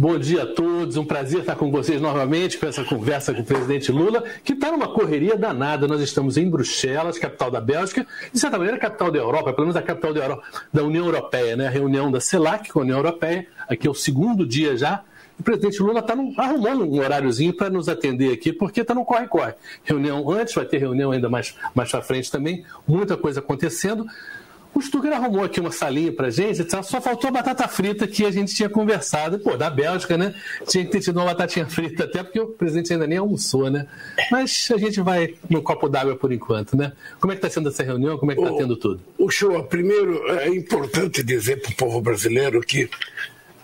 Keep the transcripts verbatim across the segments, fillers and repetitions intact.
Bom dia a todos, um prazer estar com vocês novamente com essa conversa com o presidente Lula, que está numa correria danada. Nós estamos em Bruxelas, capital da Bélgica, de certa maneira capital da Europa, pelo menos a capital da, Europa, da União Europeia, né? A reunião da CELAC com a União Europeia, aqui é o segundo dia já. O presidente Lula está arrumando um horáriozinho para nos atender aqui, porque está no corre-corre. Reunião antes, vai ter reunião ainda mais, mais para frente também, muita coisa acontecendo. O Stucker arrumou aqui uma salinha para a gente, só faltou a batata frita que a gente tinha conversado, pô, da Bélgica, né? Tinha que ter tido uma batatinha frita até, porque o presidente ainda nem almoçou, né? Mas a gente vai no copo d'água por enquanto, né? Como é que está sendo essa reunião? Como é que está tendo tudo? O show, primeiro, é importante dizer para o povo brasileiro que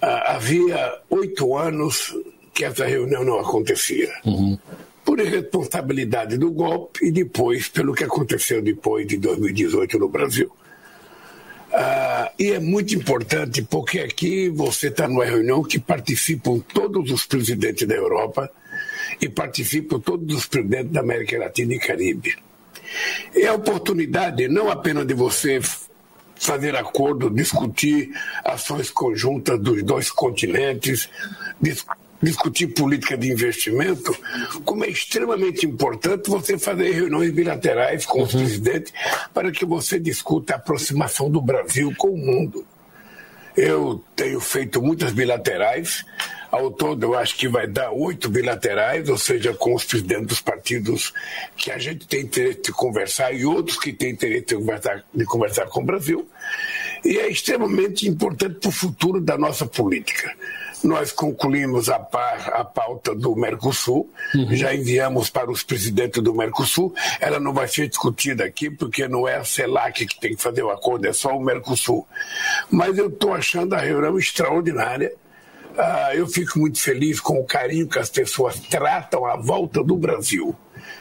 ah, havia oito anos que essa reunião não acontecia. Uhum. Por irresponsabilidade do golpe e depois, pelo que aconteceu depois de dois mil e dezoito no Brasil. Ah, e é muito importante porque aqui você está numa reunião que participam todos os presidentes da Europa e participam todos os presidentes da América Latina e Caribe. É a oportunidade não apenas de você fazer acordo, discutir ações conjuntas dos dois continentes, dis- discutir política de investimento, como é extremamente importante você fazer reuniões bilaterais com os presidentes para que você discuta a aproximação do Brasil com o mundo. Eu tenho feito muitas bilaterais, ao todo eu acho que vai dar oito bilaterais, ou seja, com os presidentes dos partidos que a gente tem interesse de conversar e outros que têm interesse de conversar, de conversar com o Brasil. E é extremamente importante para o futuro da nossa política. Nós concluímos a, par, a pauta do Mercosul, uhum. já enviamos para os presidentes do Mercosul. Ela não vai ser discutida aqui, porque não é a CELAC que tem que fazer o acordo, é só o Mercosul. Mas eu estou achando a reunião extraordinária. Ah, eu fico muito feliz com o carinho que as pessoas tratam à volta do Brasil.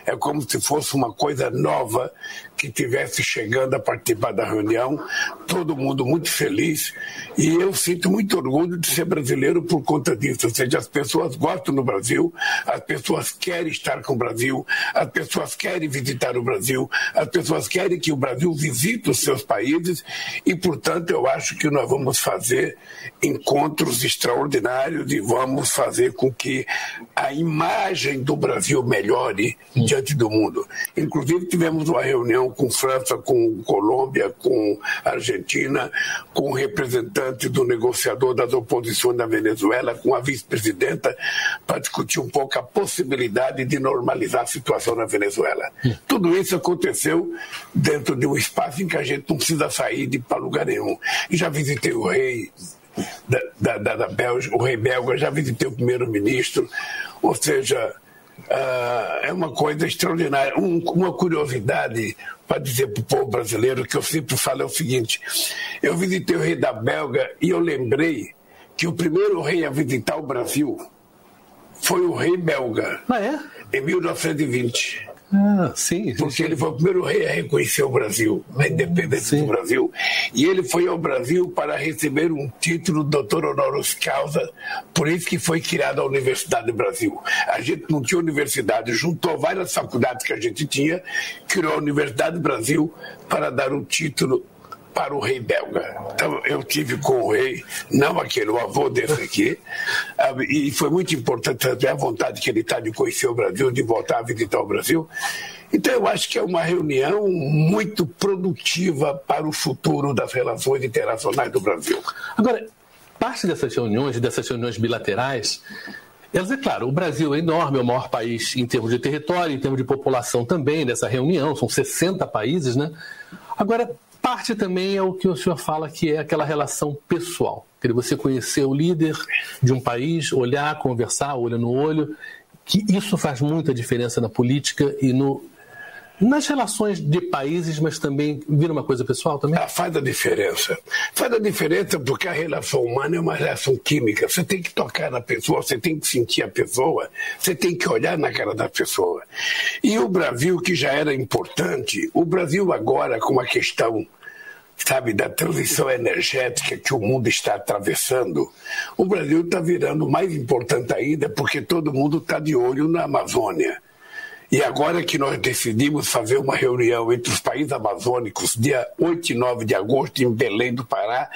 É como se fosse uma coisa nova que estivesse chegando a participar da reunião, todo mundo muito feliz, e eu sinto muito orgulho de ser brasileiro por conta disso, ou seja, as pessoas gostam do Brasil, as pessoas querem estar com o Brasil, as pessoas querem visitar o Brasil, as pessoas querem que o Brasil visite os seus países, e portanto eu acho que nós vamos fazer encontros extraordinários e vamos fazer com que a imagem do Brasil melhore diante do mundo. Inclusive tivemos uma reunião com França, com Colômbia, com Argentina, com o representante do negociador das oposições da Venezuela, com a vice-presidenta, para discutir um pouco a possibilidade de normalizar a situação na Venezuela. Tudo isso aconteceu dentro de um espaço em que a gente não precisa sair de para lugar nenhum. Já visitei o rei da, da, da Bélgica, o rei belga, já visitei o primeiro-ministro, ou seja... Uh, é uma coisa extraordinária. Um, uma curiosidade para dizer para o povo brasileiro que eu sempre falo é o seguinte: eu visitei o rei da Bélgica e eu lembrei que o primeiro rei a visitar o Brasil foi o rei belga. Ah, é? Em mil novecentos e vinte. Ah, sim, sim. Porque ele foi o primeiro rei a reconhecer o Brasil, a independência, sim, do Brasil. E ele foi ao Brasil para receber um título doutor honoris causa, por isso que foi criada a Universidade do Brasil. A gente não tinha universidade, juntou várias faculdades que a gente tinha, criou a Universidade do Brasil para dar um título para o rei belga. Então, eu tive com o rei, não aquele, o avô desse aqui, e foi muito importante a vontade que ele está de conhecer o Brasil, de voltar a visitar o Brasil. Então, eu acho que é uma reunião muito produtiva para o futuro das relações internacionais do Brasil. Agora, parte dessas reuniões, dessas reuniões bilaterais, elas, é claro, o Brasil é enorme, é o maior país em termos de território, em termos de população também, nessa reunião, são sessenta países, né? Agora, parte também é o que o senhor fala, que é aquela relação pessoal. Quer dizer, você conhecer o líder de um país, olhar, conversar, olho no olho, que isso faz muita diferença na política e no, nas relações de países, mas também vira uma coisa pessoal também? Ah, faz a diferença. Faz a diferença porque a relação humana é uma relação química. Você tem que tocar na pessoa, você tem que sentir a pessoa, você tem que olhar na cara da pessoa. E o Brasil, que já era importante, o Brasil agora com a questão, sabe, da transição energética que o mundo está atravessando, o Brasil está virando mais importante ainda porque todo mundo está de olho na Amazônia. E agora que nós decidimos fazer uma reunião entre os países amazônicos, dia oito e nove de agosto, em Belém do Pará,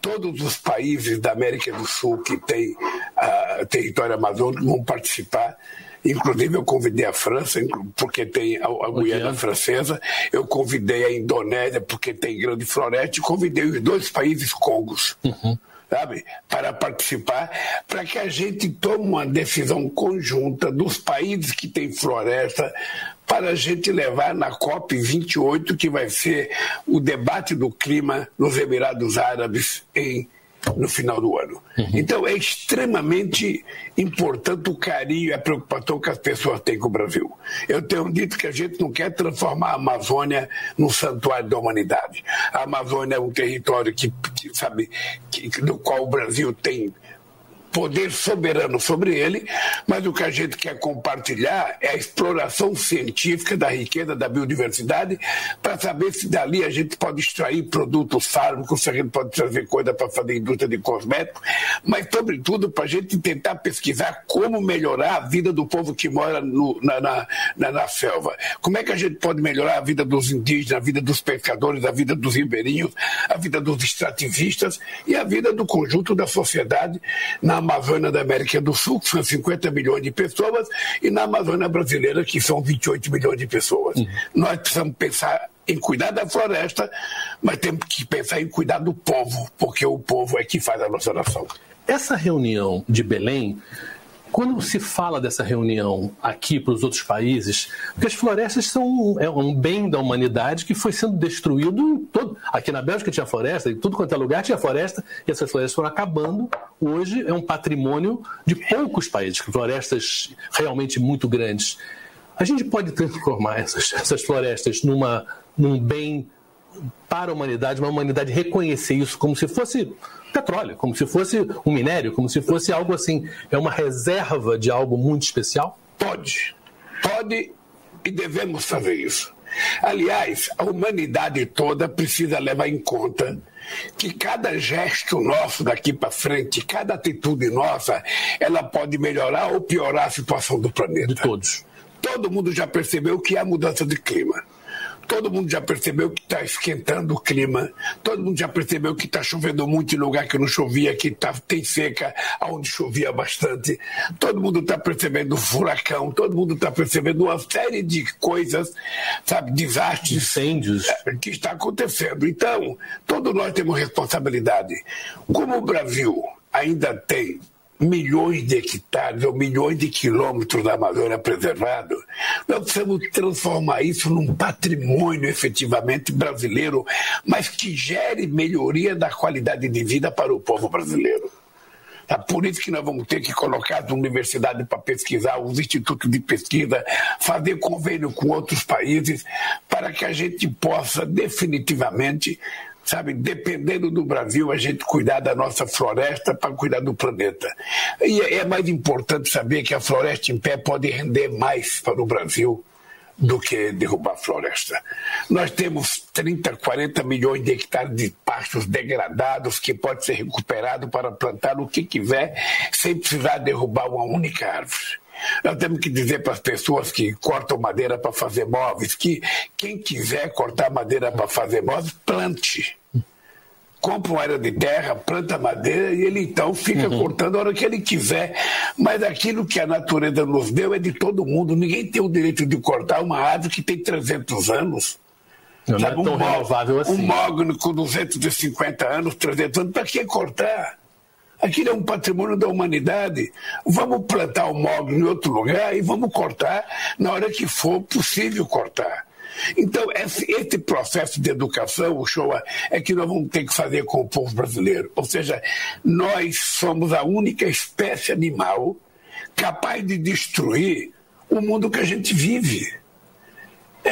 todos os países da América do Sul que têm a território amazônico vão participar. Inclusive, eu convidei a França, porque tem a, a Guiana francesa, eu convidei a Indonésia, porque tem grande floresta, e convidei os dois países congos, uhum. sabe, para participar, para que a gente tome uma decisão conjunta dos países que têm floresta, para a gente levar na COP vinte e oito, que vai ser o debate do clima nos Emirados Árabes em no final do ano. Uhum. Então, é extremamente importante o carinho e a preocupação que as pessoas têm com o Brasil. Eu tenho dito que a gente não quer transformar a Amazônia num santuário da humanidade. A Amazônia é um território que, que sabe, que, no qual o Brasil tem poder soberano sobre ele, mas o que a gente quer compartilhar é a exploração científica da riqueza da biodiversidade para saber se dali a gente pode extrair produtos fármacos, se a gente pode trazer coisa para fazer indústria de cosméticos, mas, sobretudo, para a gente tentar pesquisar como melhorar a vida do povo que mora no, na, na, na, na selva. Como é que a gente pode melhorar a vida dos indígenas, a vida dos pescadores, a vida dos ribeirinhos, a vida dos extrativistas e a vida do conjunto da sociedade na Amazônia da América do Sul, que são cinquenta milhões de pessoas, e na Amazônia brasileira, que são vinte e oito milhões de pessoas. Uhum. Nós precisamos pensar em cuidar da floresta, mas temos que pensar em cuidar do povo, porque o povo é que faz a nossa nação. Essa reunião de Belém, quando se fala dessa reunião aqui para os outros países, porque as florestas são um, é um bem da humanidade que foi sendo destruído em todo. Aqui na Bélgica tinha floresta, em tudo quanto é lugar tinha floresta, e essas florestas foram acabando. Hoje é um patrimônio de poucos países, florestas realmente muito grandes. A gente pode transformar essas, essas florestas numa, num bem para a humanidade, uma humanidade reconhecer isso como se fosse petróleo, como se fosse um minério, como se fosse algo assim, é uma reserva de algo muito especial? Pode, pode e devemos fazer isso. Aliás, a humanidade toda precisa levar em conta que cada gesto nosso daqui para frente, cada atitude nossa, ela pode melhorar ou piorar a situação do planeta. De todos. Todo mundo já percebeu que há mudança de clima. Todo mundo já percebeu que está esquentando o clima, todo mundo já percebeu que está chovendo muito em lugar que não chovia, que tá, tem seca onde chovia bastante, todo mundo está percebendo furacão, todo mundo está percebendo uma série de coisas, sabe, desastres, incêndios que está acontecendo. Então, todos nós temos responsabilidade. Como o Brasil ainda tem milhões de hectares ou milhões de quilômetros da Amazônia preservado, nós precisamos transformar isso num patrimônio efetivamente brasileiro, mas que gere melhoria da qualidade de vida para o povo brasileiro. É por isso que nós vamos ter que colocar as universidades para pesquisar, os institutos de pesquisa, fazer convênio com outros países, para que a gente possa definitivamente, sabe, dependendo do Brasil, a gente cuidar da nossa floresta para cuidar do planeta. E é mais importante saber que a floresta em pé pode render mais para o Brasil do que derrubar a floresta. Nós temos trinta, quarenta milhões de hectares de pastos degradados que pode ser recuperado para plantar o que quiser, sem precisar derrubar uma única árvore. Nós temos que dizer para as pessoas que cortam madeira para fazer móveis, que quem quiser cortar madeira para fazer móveis, plante. Compra uma área de terra, planta madeira e ele então fica uhum. cortando a hora que ele quiser. Mas aquilo que a natureza nos deu é de todo mundo. Ninguém tem o direito de cortar uma árvore que tem trezentos anos. Não, sabe, não é tão um renovável assim. Um mogno com duzentos e cinquenta anos, trezentos anos, para que cortar? Aquilo é um patrimônio da humanidade. Vamos plantar o mogno em outro lugar e vamos cortar na hora que for possível cortar. Então, esse, esse processo de educação, o show, é que nós vamos ter que fazer com o povo brasileiro. Ou seja, nós somos a única espécie animal capaz de destruir o mundo que a gente vive. É,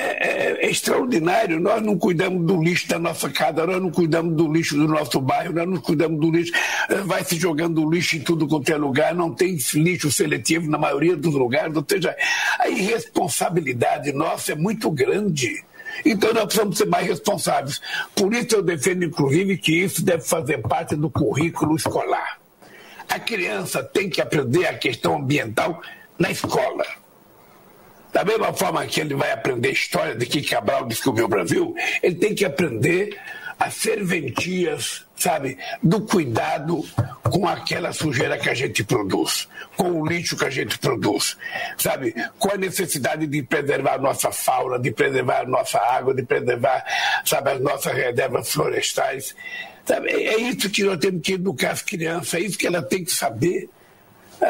é, é extraordinário. Nós não cuidamos do lixo da nossa casa, nós não cuidamos do lixo do nosso bairro, nós não cuidamos do lixo, vai se jogando lixo em tudo quanto é lugar, não tem lixo seletivo na maioria dos lugares, ou seja, a irresponsabilidade nossa é muito grande. Então nós precisamos ser mais responsáveis. Por isso eu defendo, inclusive, que isso deve fazer parte do currículo escolar. A criança tem que aprender a questão ambiental na escola. Da mesma forma que ele vai aprender a história de que Cabral descobriu o Brasil, ele tem que aprender as serventias, sabe, do cuidado com aquela sujeira que a gente produz, com o lixo que a gente produz, sabe, com a necessidade de preservar a nossa fauna, de preservar a nossa água, de preservar, sabe, as nossas reservas florestais, sabe, é isso que nós temos que educar as crianças, é isso que elas têm que saber.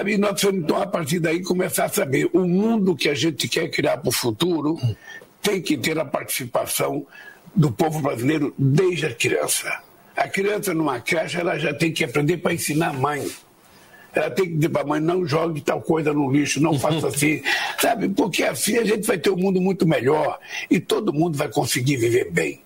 E nós vamos, então, a partir daí, começar a saber. O mundo que a gente quer criar para o futuro tem que ter a participação do povo brasileiro desde a criança. A criança, numa creche, ela já tem que aprender para ensinar a mãe. Ela tem que dizer para a mãe, não jogue tal coisa no lixo, não faça assim, sabe? Porque assim a gente vai ter um mundo muito melhor e todo mundo vai conseguir viver bem.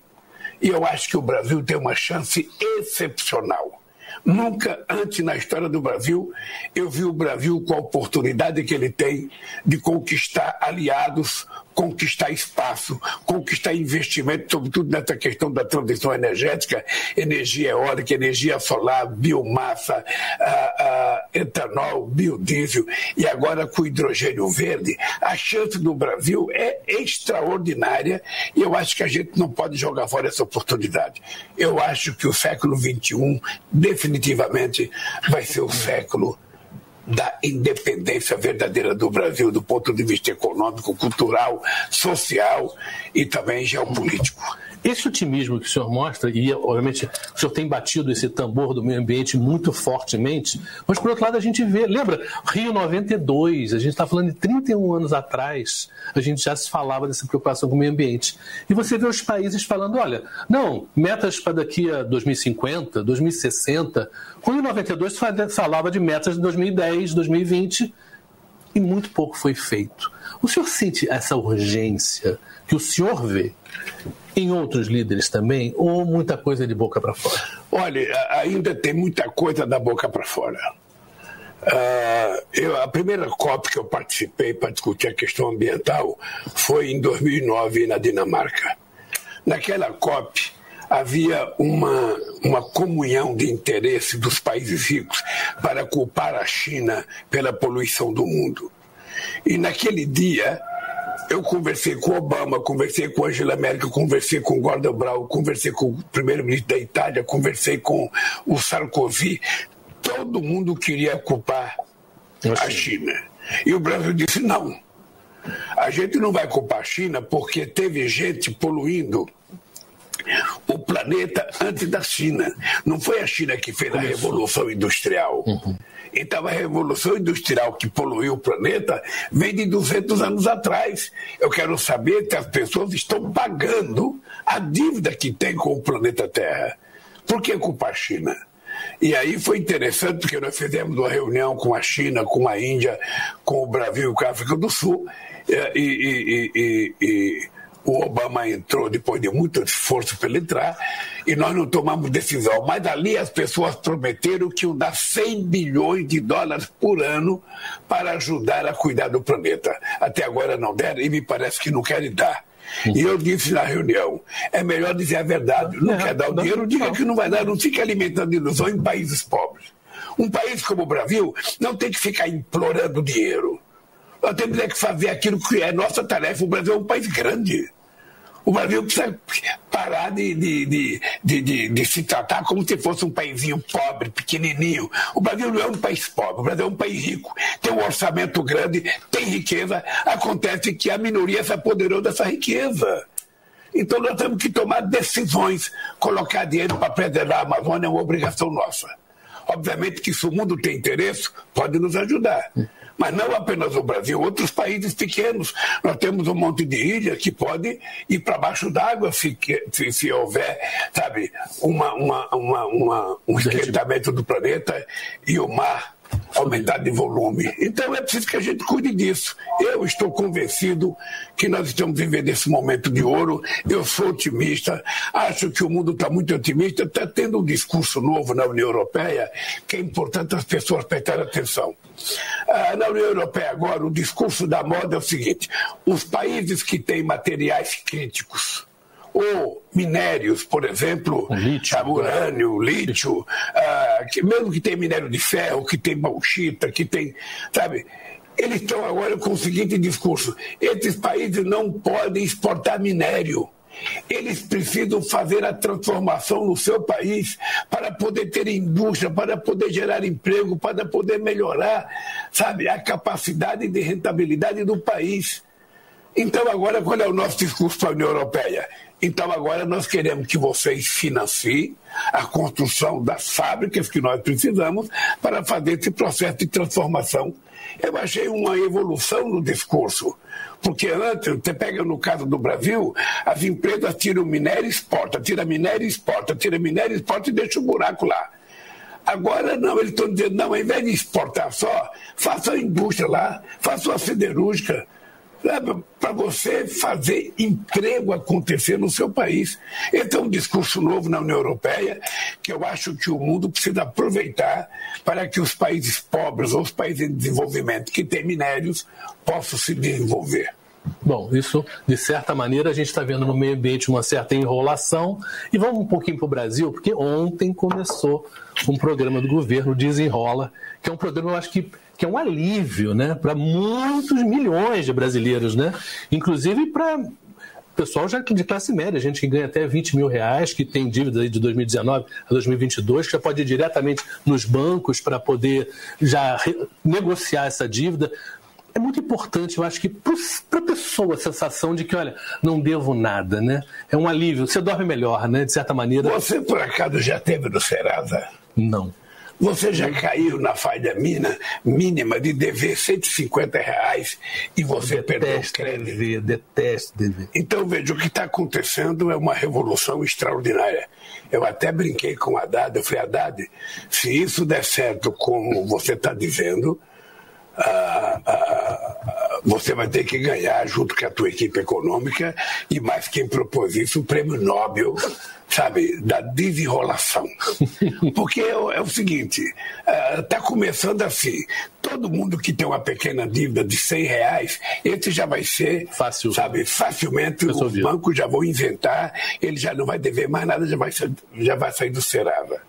E eu acho que o Brasil tem uma chance excepcional. Nunca antes na história do Brasil eu vi o Brasil com a oportunidade que ele tem de conquistar aliados, conquistar espaço, conquistar investimento, sobretudo nessa questão da transição energética, energia eólica, energia solar, biomassa, a, a, etanol, biodiesel e agora com hidrogênio verde. A chance do Brasil é extraordinária e eu acho que a gente não pode jogar fora essa oportunidade. Eu acho que o século vinte e um definitivamente vai ser o século da independência verdadeira do Brasil, do ponto de vista econômico, cultural, social e também geopolítico. Esse otimismo que o senhor mostra, e obviamente o senhor tem batido esse tambor do meio ambiente muito fortemente, mas por outro lado a gente vê, lembra, Rio noventa e dois, a gente está falando de trinta e um anos atrás, a gente já se falava dessa preocupação com o meio ambiente. E você vê os países falando, olha, não, metas para daqui a dois mil e cinquenta, dois mil e sessenta, quando em noventa e dois falava de metas de dois mil e dez, dois mil e vinte, e muito pouco foi feito. O senhor sente essa urgência que o senhor vê em outros líderes também, ou muita coisa de boca para fora? Olha, ainda tem muita coisa da boca para fora. Uh, eu, a primeira COP que eu participei para discutir a questão ambiental foi em dois mil e nove, na Dinamarca. Naquela COP havia uma, uma comunhão de interesse dos países ricos para culpar a China pela poluição do mundo. E naquele dia eu conversei com Obama, conversei com Angela Merkel, conversei com Gordon Brown, conversei com o primeiro-ministro da Itália, conversei com o Sarkozy. Todo mundo queria culpar a China. E o Brasil disse, não, a gente não vai culpar a China porque teve gente poluindo o planeta antes da China. Não foi a China que fez a revolução industrial. Uhum. Então a revolução industrial que poluiu o planeta vem de duzentos anos atrás. Eu quero saber se as pessoas estão pagando a dívida que tem com o planeta Terra. Por que culpar a China? E aí foi interessante porque nós fizemos uma reunião com a China, com a Índia, com o Brasil, com a África do Sul e... e, e, e, e... o Obama entrou depois de muito esforço para ele entrar e nós não tomamos decisão. Mas ali as pessoas prometeram que iam dar cem bilhões de dólares por ano para ajudar a cuidar do planeta. Até agora não deram e me parece que não querem dar. E eu disse na reunião, é melhor dizer a verdade. Não quer dar o dinheiro, diga que não vai dar. Não fica alimentando ilusão em países pobres. Um país como o Brasil não tem que ficar implorando dinheiro. Nós temos que fazer aquilo que é nossa tarefa. O Brasil é um país grande. O Brasil precisa parar de, de, de, de, de, de se tratar como se fosse um paísinho pobre, pequenininho. O Brasil não é um país pobre, o Brasil é um país rico. Tem um orçamento grande, tem riqueza. Acontece que a minoria se apoderou dessa riqueza. Então nós temos que tomar decisões. Colocar dinheiro para preservar a Amazônia é uma obrigação nossa. Obviamente que se o mundo tem interesse, pode nos ajudar. Mas não apenas o Brasil, outros países pequenos. Nós temos um monte de ilhas que podem ir para baixo d'água se, se, se houver, sabe, uma, uma, uma, uma, um esquentamento do planeta e o mar aumentar de volume. Então é preciso que a gente cuide disso. Eu estou convencido que nós estamos vivendo esse momento de ouro. Eu sou otimista, acho que o mundo está muito otimista, está tendo um discurso novo na União Europeia que é importante as pessoas prestarem atenção. Ah, na União Europeia agora o discurso da moda é o seguinte: os países que têm materiais críticos ou minérios, por exemplo, lítio, urânio, lítio, uh, que mesmo que tem minério de ferro, que tem bauxita, que tem, sabe, eles estão agora com o seguinte discurso: esses países não podem exportar minério, Eles precisam fazer a transformação no seu país para poder ter indústria, para poder gerar emprego, para poder melhorar, sabe, a capacidade de rentabilidade do país. Então, agora, qual é o nosso discurso para a União Europeia? Então, agora, nós queremos que vocês financiem a construção das fábricas que nós precisamos para fazer esse processo de transformação. Eu achei uma evolução no discurso, porque antes, você pega no caso do Brasil, as empresas tiram minério e exportam, tira minério e exporta, tira minério e exporta e deixa o buraco lá. Agora não, eles estão dizendo, não, ao invés de exportar só, faça a indústria lá, faça a siderúrgica, para você fazer emprego acontecer no seu país. Esse é um discurso novo na União Europeia, que eu acho que o mundo precisa aproveitar para que os países pobres ou os países em desenvolvimento que têm minérios possam se desenvolver. Bom, isso, de certa maneira, a gente está vendo no meio ambiente uma certa enrolação. E vamos um pouquinho para o Brasil, porque ontem começou um programa do governo, Desenrola, que é um programa, eu acho que que é um alívio, né, para muitos milhões de brasileiros, né? Inclusive para o pessoal já de classe média, gente que ganha até vinte mil reais, que tem dívida de dois mil e dezenove a dois mil e vinte e dois, que já pode ir diretamente nos bancos para poder já negociar essa dívida. É muito importante, eu acho que para a pessoa a sensação de que, olha, não devo nada, né? É um alívio, você dorme melhor, né, de certa maneira. Você, por acaso, já teve no Serasa? Não. Você já caiu na falha mina, mínima de dever cento e cinquenta reais e você perdeu o crédito? Dever, detesto dever. Então, veja, o que está acontecendo é uma revolução extraordinária. Eu até brinquei com o Haddad, eu falei, Haddad, se isso der certo como você está dizendo, ah, ah, você vai ter que ganhar junto com a tua equipe econômica e mais quem propôs isso, o prêmio Nobel... sabe, da desenrolação. Porque é o seguinte, está começando assim, todo mundo que tem uma pequena dívida de cem reais, esse já vai ser, Fácil. sabe, facilmente os bancos já vão inventar, ele já não vai dever mais nada, já vai, já vai sair do Serasa.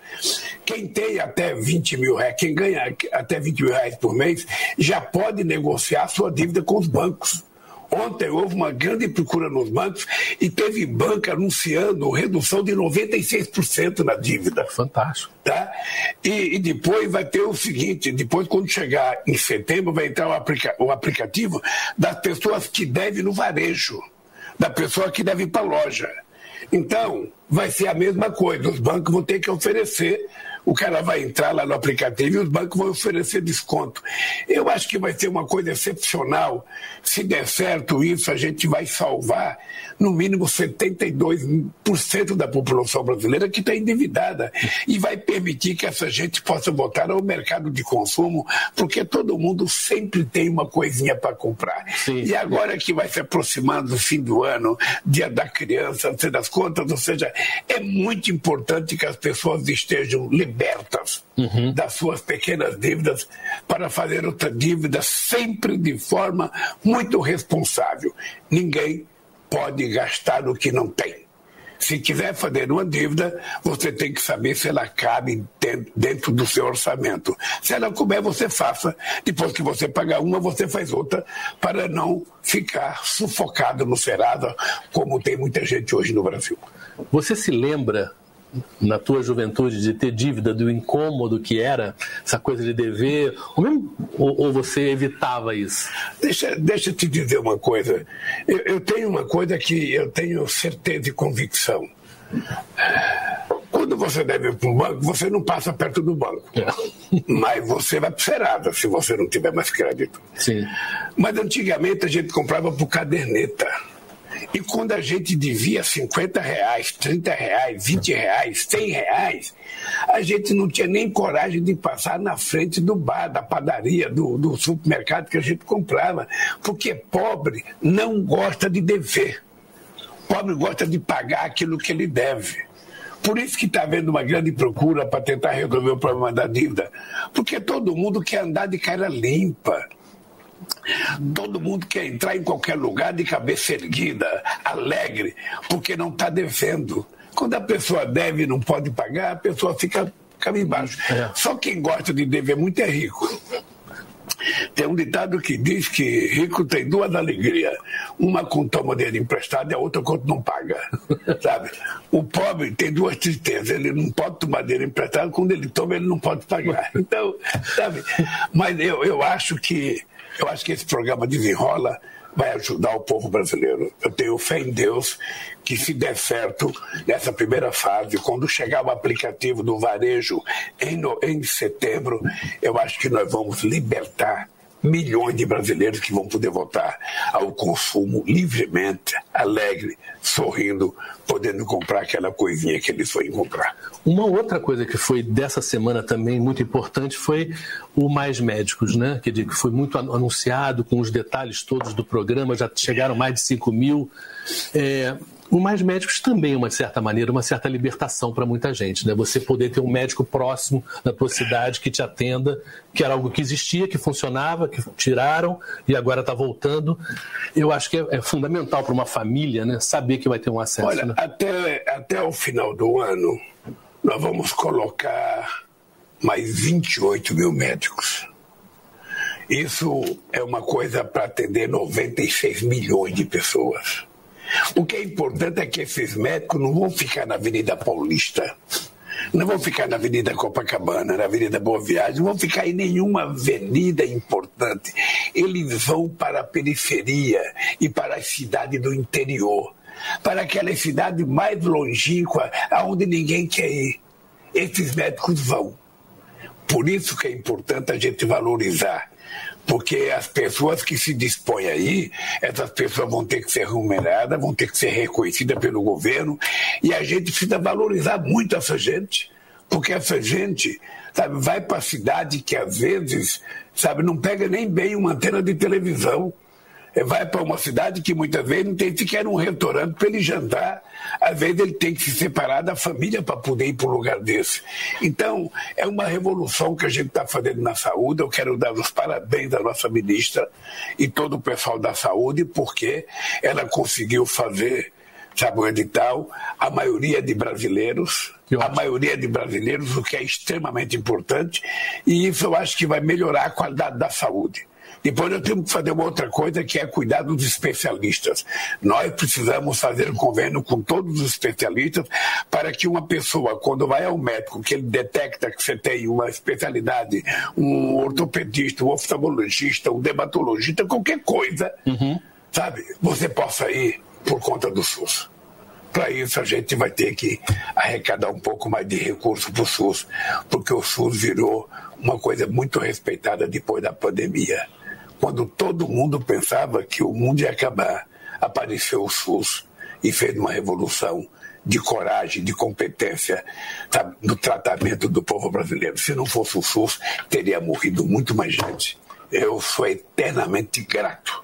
Quem tem até vinte mil reais, quem ganha até vinte mil reais por mês, já pode negociar a sua dívida com os bancos. Ontem houve uma grande procura nos bancos e teve banca anunciando redução de noventa e seis por cento na dívida. Fantástico. Tá? E, e depois vai ter o seguinte, depois quando chegar em setembro vai entrar o, aplica- o aplicativo das pessoas que devem no varejo, da pessoa que deve ir para a loja. Então, vai ser a mesma coisa, os bancos vão ter que oferecer, o cara vai entrar lá no aplicativo e os bancos vão oferecer desconto. Eu acho que vai ser uma coisa excepcional, se der certo isso, a gente vai salvar no mínimo setenta e dois por cento da população brasileira que está endividada e vai permitir que essa gente possa voltar ao mercado de consumo, porque todo mundo sempre tem uma coisinha para comprar. Sim. E agora que vai se aproximando do fim do ano, dia da criança, não sei das contas, ou seja, é muito importante que as pessoas estejam libertas uhum. das suas pequenas dívidas para fazer outra dívida sempre de forma muito responsável. Ninguém pode gastar o que não tem. Se quiser fazer uma dívida, você tem que saber se ela cabe dentro do seu orçamento. Se ela couber, você faça. Depois que você pagar uma, você faz outra, para não ficar sufocado no Serasa, como tem muita gente hoje no Brasil. Você se lembra, na tua juventude, de ter dívida, do incômodo que era, essa coisa de dever, ou, mesmo, ou, ou você evitava isso? Deixa, deixa eu te dizer uma coisa. Eu, eu tenho uma coisa que eu tenho certeza e convicção. Quando você deve ir para o banco, você não passa perto do banco. É. Mas você vai para o Serasa, se você não tiver mais crédito. Sim. Mas antigamente a gente comprava por caderneta. E quando a gente devia cinquenta reais, trinta reais, vinte reais, cem reais, a gente não tinha nem coragem de passar na frente do bar, da padaria, do, do supermercado que a gente comprava, porque pobre não gosta de dever, pobre gosta de pagar aquilo que ele deve. Por isso que está havendo uma grande procura para tentar resolver o problema da dívida, porque todo mundo quer andar de cara limpa. Todo mundo quer entrar em qualquer lugar de cabeça erguida, alegre, porque não está devendo. Quando a pessoa deve e não pode pagar, a pessoa fica, fica embaixo. É. Só quem gosta de dever muito é rico. Tem um ditado que diz que rico tem duas alegrias. Uma quando toma dinheiro emprestado e a outra quando não paga. Sabe? O pobre tem duas tristezas. Ele não pode tomar dinheiro emprestado, quando ele toma, ele não pode pagar. Então, sabe? Mas eu, eu, acho que, eu acho que esse programa Desenrola vai ajudar o povo brasileiro. Eu tenho fé em Deus que, se der certo nessa primeira fase, quando chegar o aplicativo do varejo em, no, em setembro, eu acho que nós vamos libertar milhões de brasileiros que vão poder voltar ao consumo livremente, alegre, sorrindo, podendo comprar aquela coisinha que eles foram comprar. Uma outra coisa que foi dessa semana também muito importante foi o Mais Médicos, né? Que foi muito anunciado com os detalhes todos do programa, já chegaram mais de cinco mil. É... O Mais Médicos também é, uma, de certa maneira, uma certa libertação para muita gente, né? Você poder ter um médico próximo da tua cidade que te atenda, que era algo que existia, que funcionava, que tiraram e agora está voltando. Eu acho que é, é fundamental para uma família, né, saber que vai ter um acesso. Olha, né? até, até o final do ano, nós vamos colocar mais vinte e oito mil médicos. Isso é uma coisa para atender noventa e seis milhões de pessoas. O que é importante é que esses médicos não vão ficar na Avenida Paulista, não vão ficar na Avenida Copacabana, na Avenida Boa Viagem, não vão ficar em nenhuma avenida importante. Eles vão para a periferia e para a cidade do interior, para aquela cidade mais longínqua, aonde ninguém quer ir. Esses médicos vão. Por isso que é importante a gente valorizar. Porque as pessoas que se dispõem aí, essas pessoas vão ter que ser remuneradas, vão ter que ser reconhecidas pelo governo, e a gente precisa valorizar muito essa gente, porque essa gente, sabe, vai para a cidade que às vezes, sabe, não pega nem bem uma antena de televisão, vai para uma cidade que muitas vezes não tem sequer um restaurante para ele jantar, às vezes ele tem que se separar da família para poder ir para um lugar desse. Então, é uma revolução que a gente está fazendo na saúde. Eu quero dar os parabéns à nossa ministra e todo o pessoal da saúde, porque ela conseguiu fazer, sabe, o edital, a maioria de brasileiros, a maioria de brasileiros, o que é extremamente importante, e isso eu acho que vai melhorar a qualidade da saúde. Depois eu tenho que fazer uma outra coisa, que é cuidar dos especialistas. Nós precisamos fazer um convênio com todos os especialistas para que uma pessoa, quando vai ao médico, que ele detecta que você tem uma especialidade, um ortopedista, um oftalmologista, um dermatologista, qualquer coisa, uhum. sabe? Você possa ir por conta do SUS. Para isso, a gente vai ter que arrecadar um pouco mais de recurso para o SUS, porque o SUS virou uma coisa muito respeitada depois da pandemia. Quando todo mundo pensava que o mundo ia acabar, apareceu o SUS e fez uma revolução de coragem, de competência, sabe, no tratamento do povo brasileiro. Se não fosse o SUS, teria morrido muito mais gente. Eu sou eternamente grato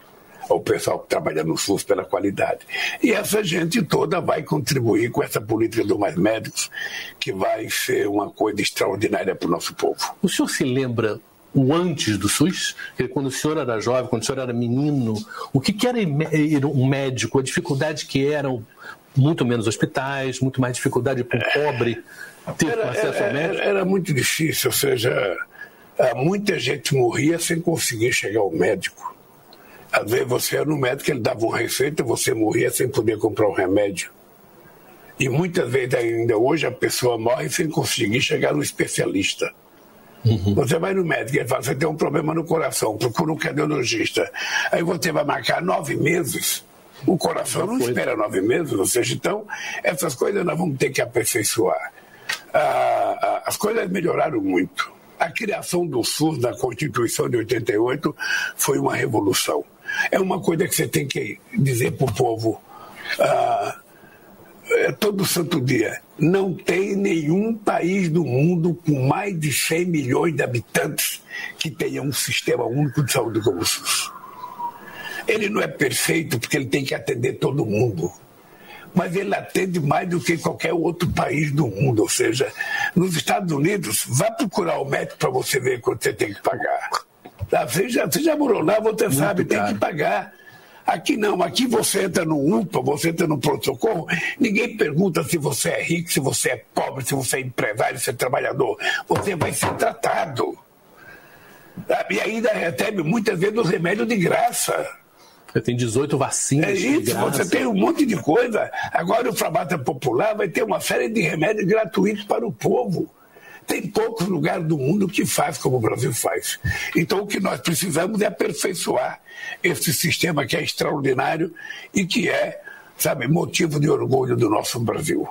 ao pessoal que trabalha no SUS pela qualidade. E essa gente toda vai contribuir com essa política do Mais Médicos, que vai ser uma coisa extraordinária para o nosso povo. O senhor se lembra o antes do SUS? Quando o senhor era jovem, quando o senhor era menino, o que, que era ir um médico, a dificuldade que eram, muito menos hospitais, muito mais dificuldade para o pobre ter era, acesso ao médico? Era, era muito difícil, ou seja, muita gente morria sem conseguir chegar ao médico. Às vezes você era um médico, ele dava uma receita, você morria sem poder comprar um remédio. E muitas vezes ainda hoje a pessoa morre sem conseguir chegar no especialista. Uhum. Você vai no médico e ele fala, você tem um problema no coração, procura um cardiologista. Aí você vai marcar nove meses. O coração não espera nove meses, ou seja, então essas coisas nós vamos ter que aperfeiçoar. Ah, as coisas melhoraram muito. A criação do SUS na Constituição de oitenta e oito foi uma revolução. É uma coisa que você tem que dizer para o povo ah, é todo santo dia. Não tem nenhum país do mundo com mais de cem milhões de habitantes que tenha um sistema único de saúde como o SUS. Ele não é perfeito porque ele tem que atender todo mundo, mas ele atende mais do que qualquer outro país do mundo. Ou seja, nos Estados Unidos, vá procurar o médico para você ver quanto você tem que pagar. Você já, você já morou lá, você Muito sabe, caro. Tem que pagar. Aqui não, aqui você entra no UPA, você entra no pronto-socorro, ninguém pergunta se você é rico, se você é pobre, se você é empresário, se é trabalhador. Você vai ser tratado. E ainda recebe muitas vezes o remédio de graça. Você tem dezoito vacinas. É isso, você tem um monte de coisa. Agora o trabalho popular vai ter uma série de remédios gratuitos para o povo. Tem poucos lugares do mundo que faz como o Brasil faz. Então o que nós precisamos é aperfeiçoar esse sistema que é extraordinário e que é, sabe, motivo de orgulho do nosso Brasil.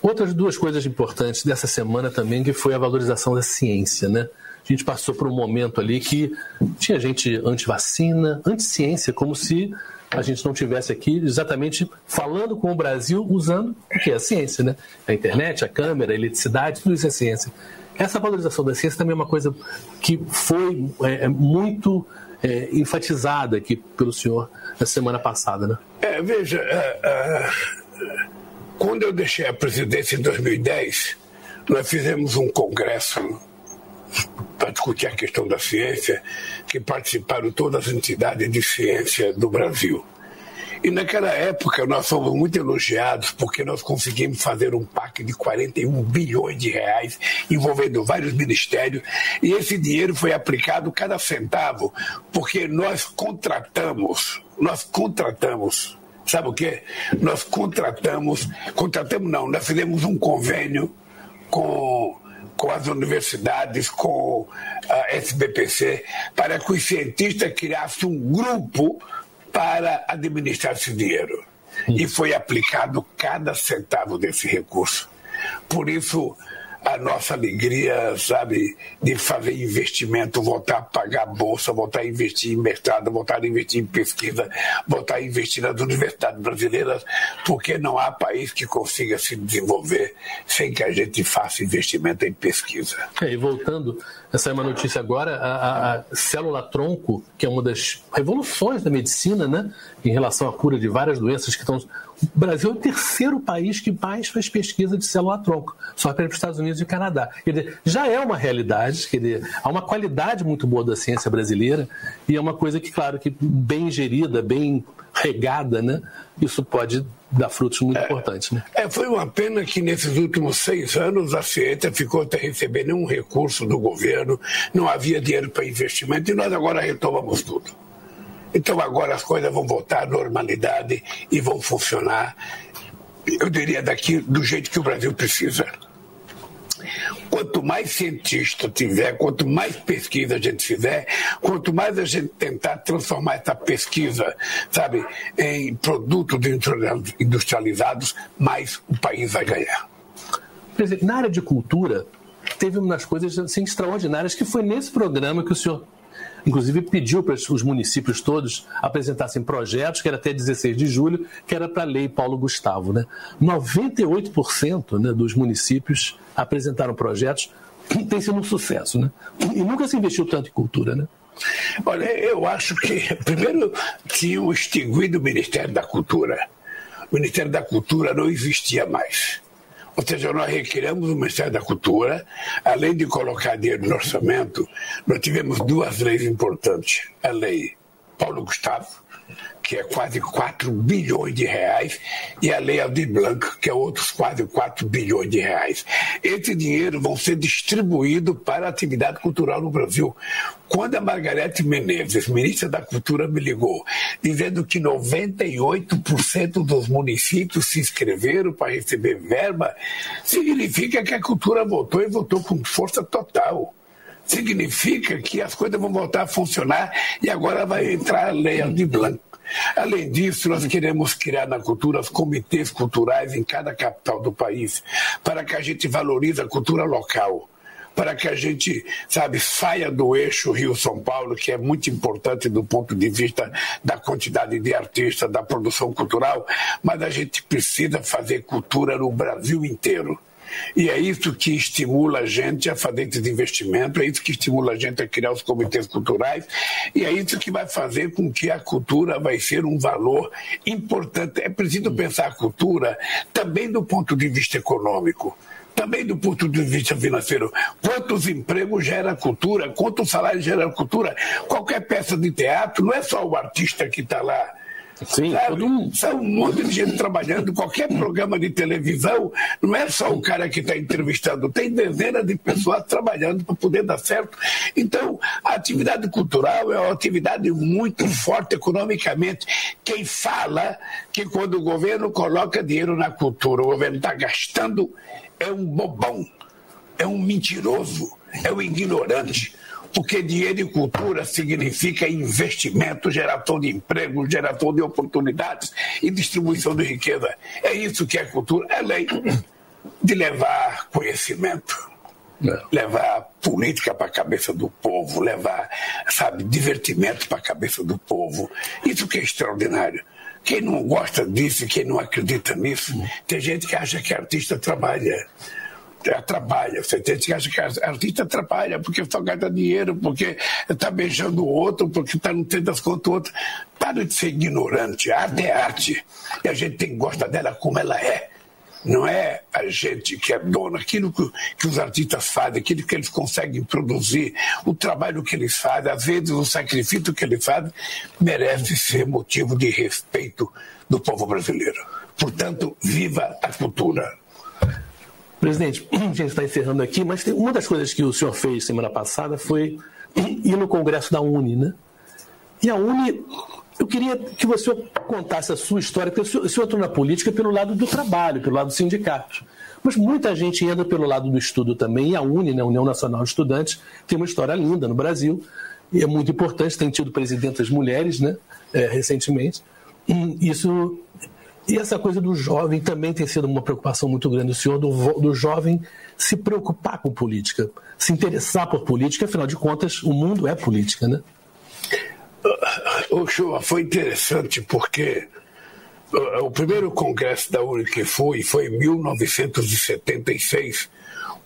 Outras duas coisas importantes dessa semana também, que foi a valorização da ciência, né? A gente passou por um momento ali que tinha gente anti-vacina, anti-ciência, como se a gente não tivesse aqui exatamente falando com o Brasil usando o que é a ciência, né? A internet, a câmera, a eletricidade, tudo isso é ciência. Essa valorização da ciência também é uma coisa que foi é, muito é, enfatizada aqui pelo senhor na semana passada, né? É, veja, uh, uh, quando eu deixei a presidência em dois mil e dez, nós fizemos um congresso para discutir a questão da ciência, que participaram todas as entidades de ciência do Brasil. E naquela época nós fomos muito elogiados porque nós conseguimos fazer um PAC de quarenta e um bilhões de reais envolvendo vários ministérios, e esse dinheiro foi aplicado cada centavo, porque nós contratamos, nós contratamos, sabe o quê? Nós contratamos, contratamos não, nós fizemos um convênio com... com as universidades, com a S B P C, para que os cientistas criassem um grupo para administrar esse dinheiro. E foi aplicado cada centavo desse recurso. Por isso, a nossa alegria, sabe, de fazer investimento, voltar a pagar a bolsa, voltar a investir em mercado, voltar a investir em pesquisa, voltar a investir nas universidades brasileiras, porque não há país que consiga se desenvolver sem que a gente faça investimento em pesquisa. É, e voltando, essa é uma notícia agora, a, a, a célula-tronco, que é uma das revoluções da medicina, né, em relação à cura de várias doenças que estão... O Brasil é o terceiro país que mais faz pesquisa de célula-tronco, só para os Estados Unidos e o Canadá. Quer dizer, já é uma realidade, quer dizer, há uma qualidade muito boa da ciência brasileira e é uma coisa que, claro, que bem gerida, bem regada, né, isso pode dar frutos muito é, importantes. Né? É, foi uma pena que nesses últimos seis anos a ciência ficou sem receber nenhum recurso do governo, não havia dinheiro para investimento e nós agora retomamos tudo. Então agora as coisas vão voltar à normalidade e vão funcionar, eu diria, daqui do jeito que o Brasil precisa. Quanto mais cientista tiver, quanto mais pesquisa a gente fizer, quanto mais a gente tentar transformar essa pesquisa, sabe, em produtos industrializados, mais o país vai ganhar. Presidente, na área de cultura, teve umas coisas assim, extraordinárias, que foi nesse programa que o senhor... inclusive pediu para os municípios todos apresentassem projetos, que era até dezesseis de julho, que era para a lei Paulo Gustavo. Né? noventa e oito por cento, né, dos municípios apresentaram projetos, que tem sido um sucesso. Né? E nunca se investiu tanto em cultura. Né? Olha, eu acho que, primeiro, tinham extinguido o Ministério da Cultura. O Ministério da Cultura não existia mais. Ou seja, nós recriamos o Ministério da Cultura, além de colocar dinheiro no orçamento, nós tivemos duas leis importantes. A lei Paulo Gustavo, que é quase quatro bilhões de reais, e a lei Aldir Blanc, que é outros quase quatro bilhões de reais. Esse dinheiro vão ser distribuído para a atividade cultural no Brasil. Quando a Margarete Menezes, ministra da Cultura, me ligou, dizendo que noventa e oito por cento dos municípios se inscreveram para receber verba, significa que a cultura voltou e voltou com força total. Significa que as coisas vão voltar a funcionar e agora vai entrar a lei Aldir Blanc. Além disso, nós queremos criar na cultura os comitês culturais em cada capital do país, para que a gente valorize a cultura local, para que a gente, sabe, saia do eixo Rio-São Paulo, que é muito importante do ponto de vista da quantidade de artistas, da produção cultural, mas a gente precisa fazer cultura no Brasil inteiro. E é isso que estimula a gente a fazer esses investimentos, é isso que estimula a gente a criar os comitês culturais, e é isso que vai fazer com que a cultura vai ser um valor importante. É preciso pensar a cultura também do ponto de vista econômico, também do ponto de vista financeiro. Quantos empregos gera a cultura, quantos salários gera a cultura? Qualquer peça de teatro, não é só o artista que está lá, Sim, um... São um monte de gente trabalhando, qualquer programa de televisão, não é só o cara que está entrevistando, tem dezenas de pessoas trabalhando para poder dar certo. Então, a atividade cultural é uma atividade muito forte economicamente. Quem fala que quando o governo coloca dinheiro na cultura, o governo está gastando, é um bobão, é um mentiroso, é um ignorante. Porque dinheiro e cultura significa investimento, geração de emprego, geração de oportunidades e distribuição de riqueza. É isso que é cultura, é lei de levar conhecimento, é. levar política para a cabeça do povo, levar, sabe, divertimento para a cabeça do povo. Isso que é extraordinário. Quem não gosta disso, quem não acredita nisso, tem gente que acha que artista trabalha. Atrapalha, você tem que achar que a artista atrapalha porque só gasta dinheiro, porque está beijando o outro, porque está não tendo as contas do outro. Para de ser ignorante, a arte é arte e a gente tem que gostar dela como ela é. Não é a gente que é dona, aquilo que, que os artistas fazem, aquilo que eles conseguem produzir, o trabalho que eles fazem, às vezes o sacrifício que eles fazem, merece ser motivo de respeito do povo brasileiro. Portanto, viva a cultura. Presidente, a gente está encerrando aqui, mas tem uma das coisas que o senhor fez semana passada foi ir no Congresso da UNE, né? E a UNE, eu queria que você contasse a sua história, porque o senhor, o senhor entrou na política pelo lado do trabalho, pelo lado do sindicato, mas muita gente entra pelo lado do estudo também, e a UNE, né, a União Nacional de Estudantes, tem uma história linda no Brasil, e é muito importante, tem tido presidentas mulheres, né, é, recentemente, e isso... E essa coisa do jovem também tem sido uma preocupação muito grande, o senhor, do, do jovem se preocupar com política, se interessar por política, afinal de contas, o mundo é política, né? O show foi interessante porque o primeiro congresso da UNE que fui foi em mil novecentos e setenta e seis,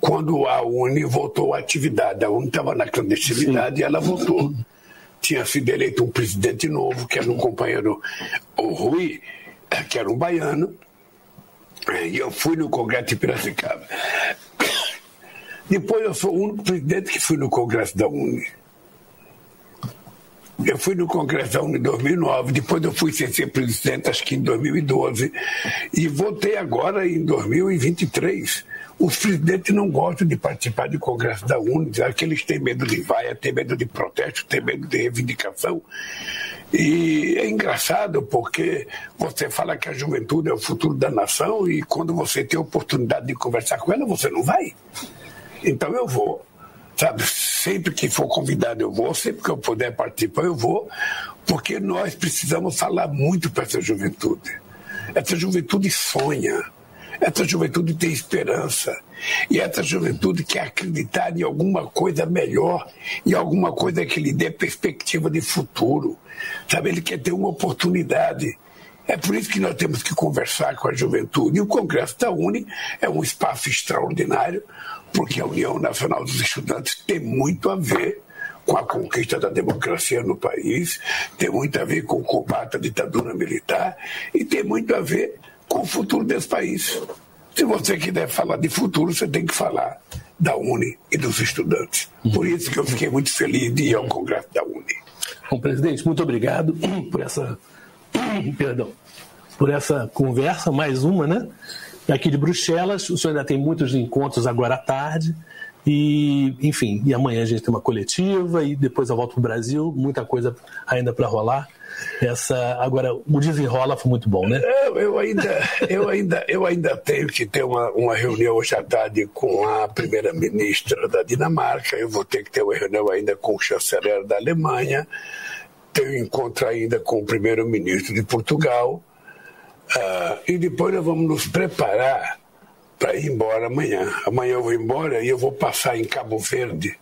quando a UNE voltou à atividade. A UNE estava na clandestinidade. Sim. E ela voltou. Tinha sido eleito um presidente novo, que era um companheiro, o Rui, que era um baiano, e eu fui no Congresso de Piracicaba. Depois eu sou o único presidente que fui no Congresso da UNE. Eu fui no Congresso da UNE em dois mil e nove, depois eu fui sem ser presidente, acho que em dois mil e doze, e voltei agora em dois mil e vinte e três. Os presidentes não gostam de participar do Congresso da UNE, já que eles têm medo de vaia, têm medo de protesto, têm medo de reivindicação. E é engraçado porque você fala que a juventude é o futuro da nação e quando você tem a oportunidade de conversar com ela, você não vai. Então eu vou, sabe? Sempre que for convidado eu vou, sempre que eu puder participar eu vou, porque nós precisamos falar muito para essa juventude. Essa juventude sonha, essa juventude tem esperança e essa juventude quer acreditar em alguma coisa melhor, em alguma coisa que lhe dê perspectiva de futuro. Sabe, ele quer ter uma oportunidade. É por isso que nós temos que conversar com a juventude. E o Congresso da UNE é um espaço extraordinário, porque a União Nacional dos Estudantes tem muito a ver com a conquista da democracia no país, tem muito a ver com o combate à ditadura militar e tem muito a ver com o futuro desse país. Se você quiser falar de futuro, você tem que falar da UNE e dos estudantes. Por isso que eu fiquei muito feliz de ir ao Congresso da UNE. Bom, presidente, muito obrigado por essa, perdão, por essa conversa, mais uma, né? Aqui de Bruxelas, o senhor ainda tem muitos encontros agora à tarde e, enfim, e amanhã a gente tem uma coletiva e depois eu volto para o Brasil, muita coisa ainda para rolar. Essa, agora, o desenrola foi muito bom, né? Eu, eu, ainda, eu, ainda, eu ainda tenho que ter uma, uma reunião hoje à tarde com a primeira-ministra da Dinamarca, eu vou ter que ter uma reunião ainda com o chanceler da Alemanha, tenho encontro ainda com o primeiro-ministro de Portugal, uh, e depois nós vamos nos preparar para ir embora amanhã. Amanhã eu vou embora e eu vou passar em Cabo Verde,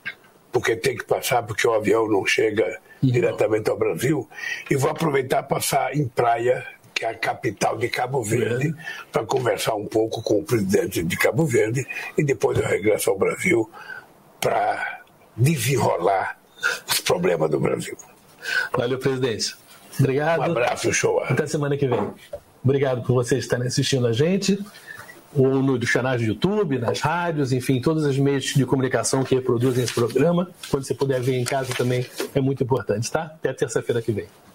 porque tem que passar, porque o avião não chega diretamente ao Brasil, e vou aproveitar para passar em Praia, que é a capital de Cabo Verde, para conversar um pouco com o presidente de Cabo Verde, e depois eu regresso ao Brasil para desenrolar os problemas do Brasil. Valeu, presidente. Obrigado. Um abraço, show. Até semana que vem. Obrigado por vocês estarem assistindo a gente, ou nos canais do YouTube, nas rádios, enfim, todos os meios de comunicação que reproduzem esse programa. Quando você puder ver em casa também, é muito importante, tá? Até terça-feira que vem.